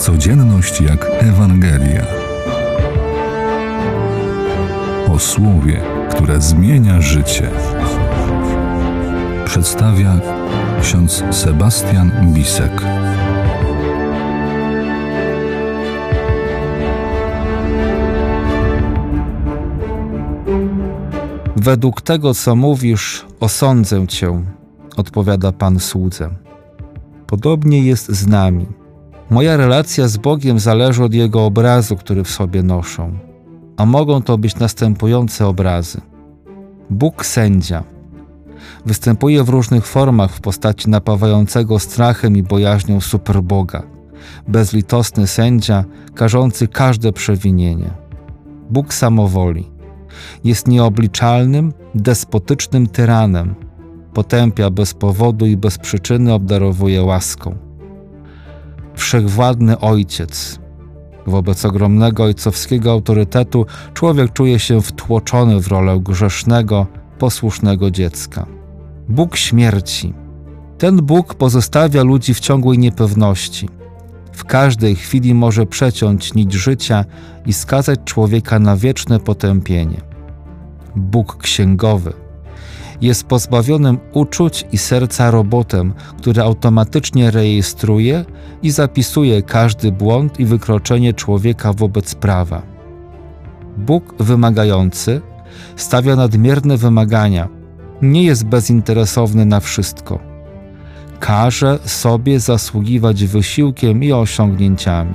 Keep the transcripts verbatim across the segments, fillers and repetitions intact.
Codzienność jak Ewangelia. O słowie, które zmienia życie. Przedstawia ksiądz Sebastian Bisek. Według tego, co mówisz, osądzę cię, odpowiada Pan słudze. Podobnie jest z nami. Moja relacja z Bogiem zależy od Jego obrazu, który w sobie noszą, a mogą to być następujące obrazy. Bóg sędzia. Występuje w różnych formach w postaci napawającego strachem i bojaźnią superboga. Bezlitosny sędzia, karzący każde przewinienie. Bóg samowoli. Jest nieobliczalnym, despotycznym tyranem. Potępia bez powodu i bez przyczyny, obdarowuje łaską. Wszechwładny Ojciec. Wobec ogromnego ojcowskiego autorytetu człowiek czuje się wtłoczony w rolę grzesznego, posłusznego dziecka. Bóg śmierci. Ten Bóg pozostawia ludzi w ciągłej niepewności. W każdej chwili może przeciąć nić życia i skazać człowieka na wieczne potępienie. Bóg księgowy. Jest pozbawionym uczuć i serca robotem, który automatycznie rejestruje i zapisuje każdy błąd i wykroczenie człowieka wobec prawa. Bóg wymagający stawia nadmierne wymagania, nie jest bezinteresowny na wszystko. Każe sobie zasługiwać wysiłkiem i osiągnięciami.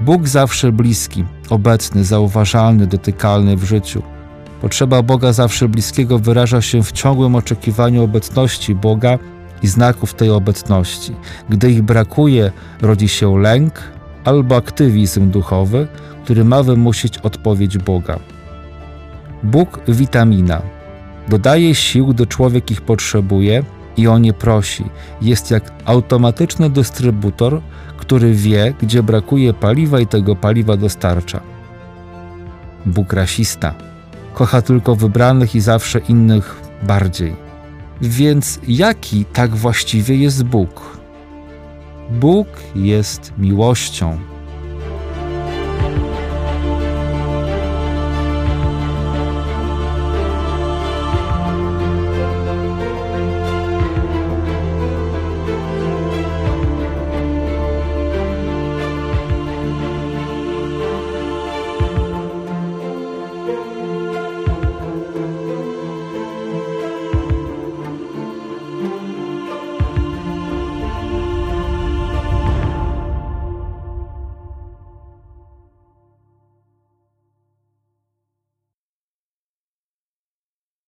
Bóg zawsze bliski, obecny, zauważalny, dotykalny w życiu. Potrzeba Boga zawsze bliskiego wyraża się w ciągłym oczekiwaniu obecności Boga i znaków tej obecności. Gdy ich brakuje, rodzi się lęk albo aktywizm duchowy, który ma wymusić odpowiedź Boga. Bóg witamina. Dodaje sił, gdy człowiek ich potrzebuje i o nie prosi. Jest jak automatyczny dystrybutor, który wie, gdzie brakuje paliwa i tego paliwa dostarcza. Bóg rasista. Kocha tylko wybranych i zawsze innych bardziej. Więc jaki tak właściwie jest Bóg? Bóg jest miłością.